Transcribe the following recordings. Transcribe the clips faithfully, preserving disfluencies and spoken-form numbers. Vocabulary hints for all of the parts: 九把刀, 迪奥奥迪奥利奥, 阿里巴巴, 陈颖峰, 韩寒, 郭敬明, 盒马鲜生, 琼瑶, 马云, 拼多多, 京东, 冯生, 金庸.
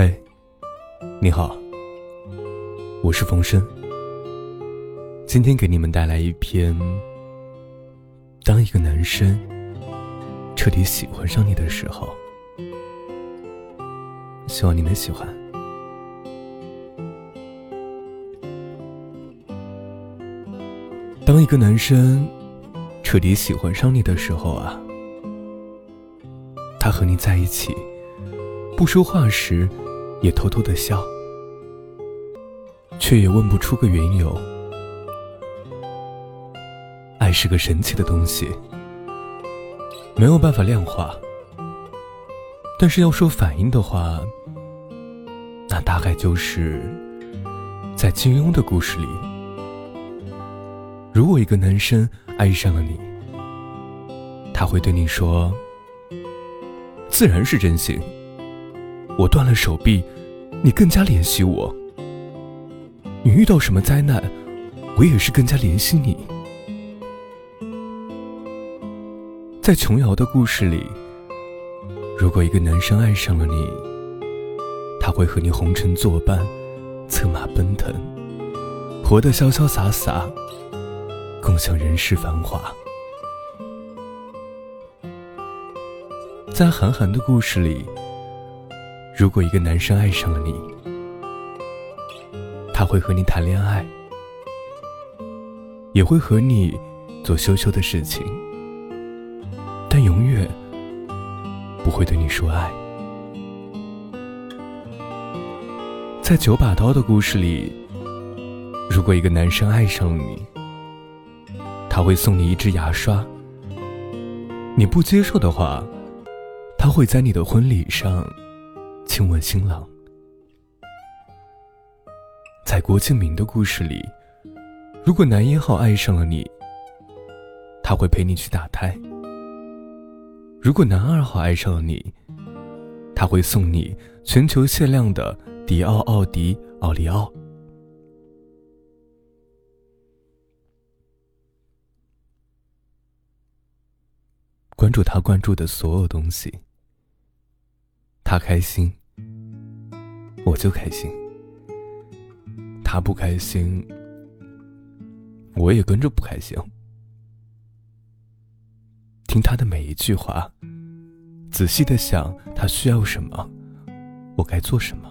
嘿，你好，我是冯生，今天给你们带来一篇当一个男生彻底喜欢上你的时候，希望你能喜欢。当一个男生彻底喜欢上你的时候啊，他和你在一起不说话时也偷偷的笑，却也问不出个缘由。爱是个神奇的东西，没有办法量化，但是要说反应的话，那大概就是在金庸的故事里，如果一个男生爱上了你，他会对你说，自然是真心，我断了手臂，你更加怜惜我，你遇到什么灾难，我也是更加怜惜你。在琼瑶的故事里，如果一个男生爱上了你，他会和你红尘作伴，策马奔腾，活得潇潇洒洒，共享人世繁华。在韩寒的故事里，如果一个男生爱上了你，他会和你谈恋爱，也会和你做羞羞的事情，但永远不会对你说爱。在九把刀的故事里，如果一个男生爱上了你，他会送你一支牙刷，你不接受的话，他会在你的婚礼上亲吻新郎。在郭敬明的故事里，如果男一号爱上了你，他会陪你去打胎；如果男二号爱上了你，他会送你全球限量的迪奥奥迪奥利奥。关注他关注的所有东西，他开心我就开心，他不开心我也跟着不开心。听他的每一句话，仔细地想他需要什么，我该做什么，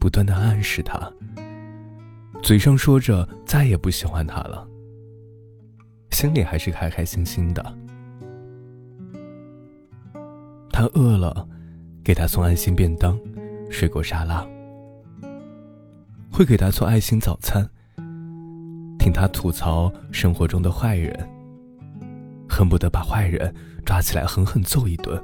不断地暗示他，嘴上说着再也不喜欢他了，心里还是开开心心的。他饿了，给他送爱心便当、水果沙拉，会给他做爱心早餐，听他吐槽生活中的坏人，恨不得把坏人抓起来狠狠揍一顿。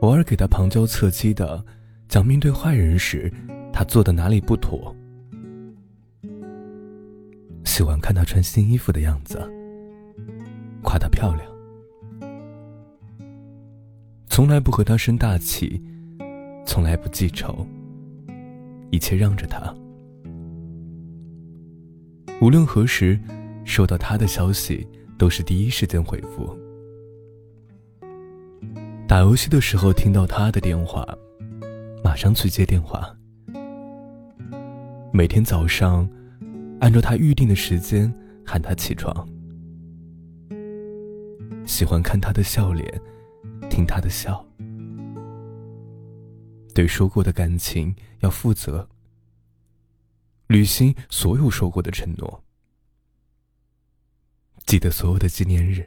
偶尔给他旁敲侧击的讲面对坏人时他做的哪里不妥，喜欢看她穿新衣服的样子，夸她漂亮，从来不和她生大气，从来不记仇，一切让着她。无论何时收到她的消息，都是第一时间回复。打游戏的时候听到她的电话，马上去接电话。每天早上按照他预定的时间喊他起床，喜欢看他的笑脸，听他的笑。对说过的感情要负责，履行所有说过的承诺，记得所有的纪念日，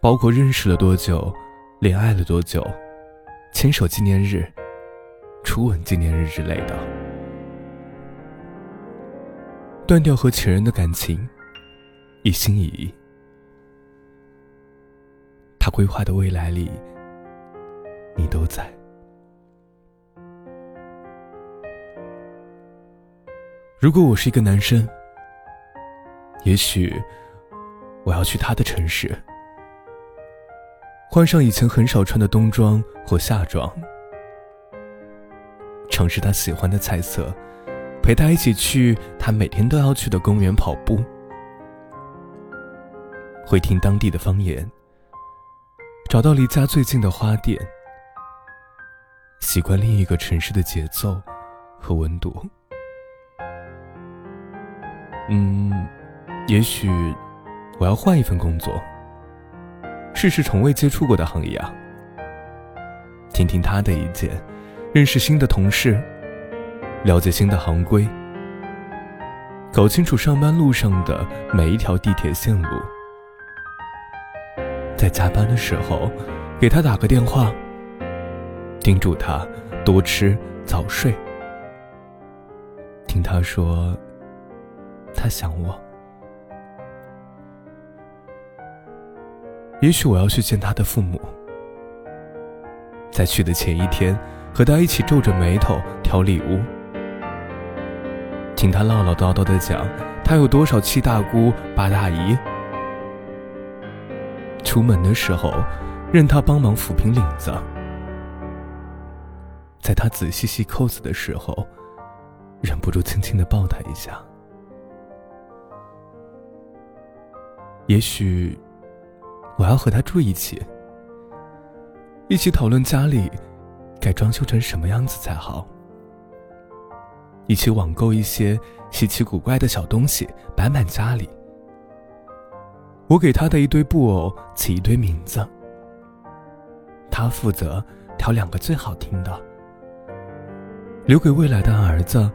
包括认识了多久，恋爱了多久，牵手纪念日、初吻纪念日之类的。断掉和前任的感情，一心一意。他规划的未来里，你都在。如果我是一个男生，也许我要去他的城市，换上以前很少穿的冬装或夏装，尝试他喜欢的菜色，陪他一起去他每天都要去的公园跑步，会听当地的方言，找到离家最近的花店，习惯另一个城市的节奏和温度。嗯，也许我要换一份工作，试试从未接触过的行业啊，听听他的意见，认识新的同事，了解新的行规，搞清楚上班路上的每一条地铁线路。在加班的时候给他打个电话，叮嘱他多吃早睡，听他说他想我。也许我要去见他的父母，在去的前一天和他一起皱着眉头挑礼物，听他唠唠叨叨地讲他有多少七大姑八大姨。出门的时候任他帮忙抚平领子，在他仔细系扣子的时候忍不住轻轻地抱他一下。也许我要和他住一起，一起讨论家里该装修成什么样子才好，一起网购一些稀奇古怪的小东西摆满家里。我给他的一堆布偶起一堆名字，他负责挑两个最好听的，留给未来的儿子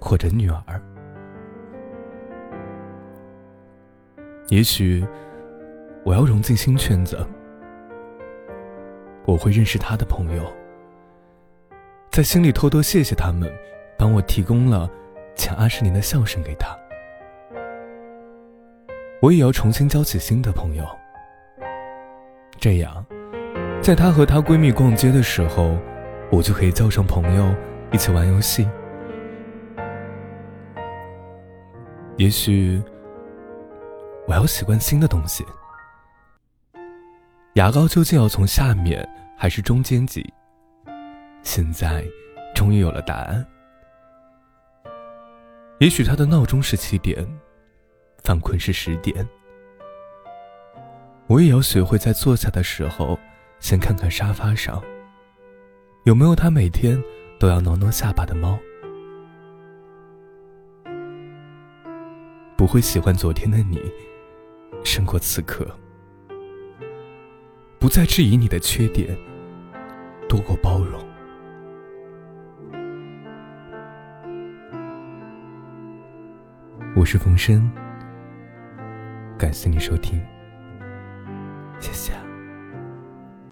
或者女儿。也许我要融进新圈子，我会认识他的朋友，在心里偷偷谢谢他们帮我提供了前二十年的笑声给他。我也要重新交起新的朋友，这样在她和她闺蜜逛街的时候，我就可以叫上朋友一起玩游戏。也许我要习惯新的东西，牙膏究竟要从下面还是中间挤？现在终于有了答案。也许他的闹钟是七点，犯困是十点。我也要学会在坐下的时候，先看看沙发上有没有他每天都要挠挠下巴的猫。不会喜欢昨天的你胜过此刻，不再质疑你的缺点多过包容。我是冯生，感谢你收听。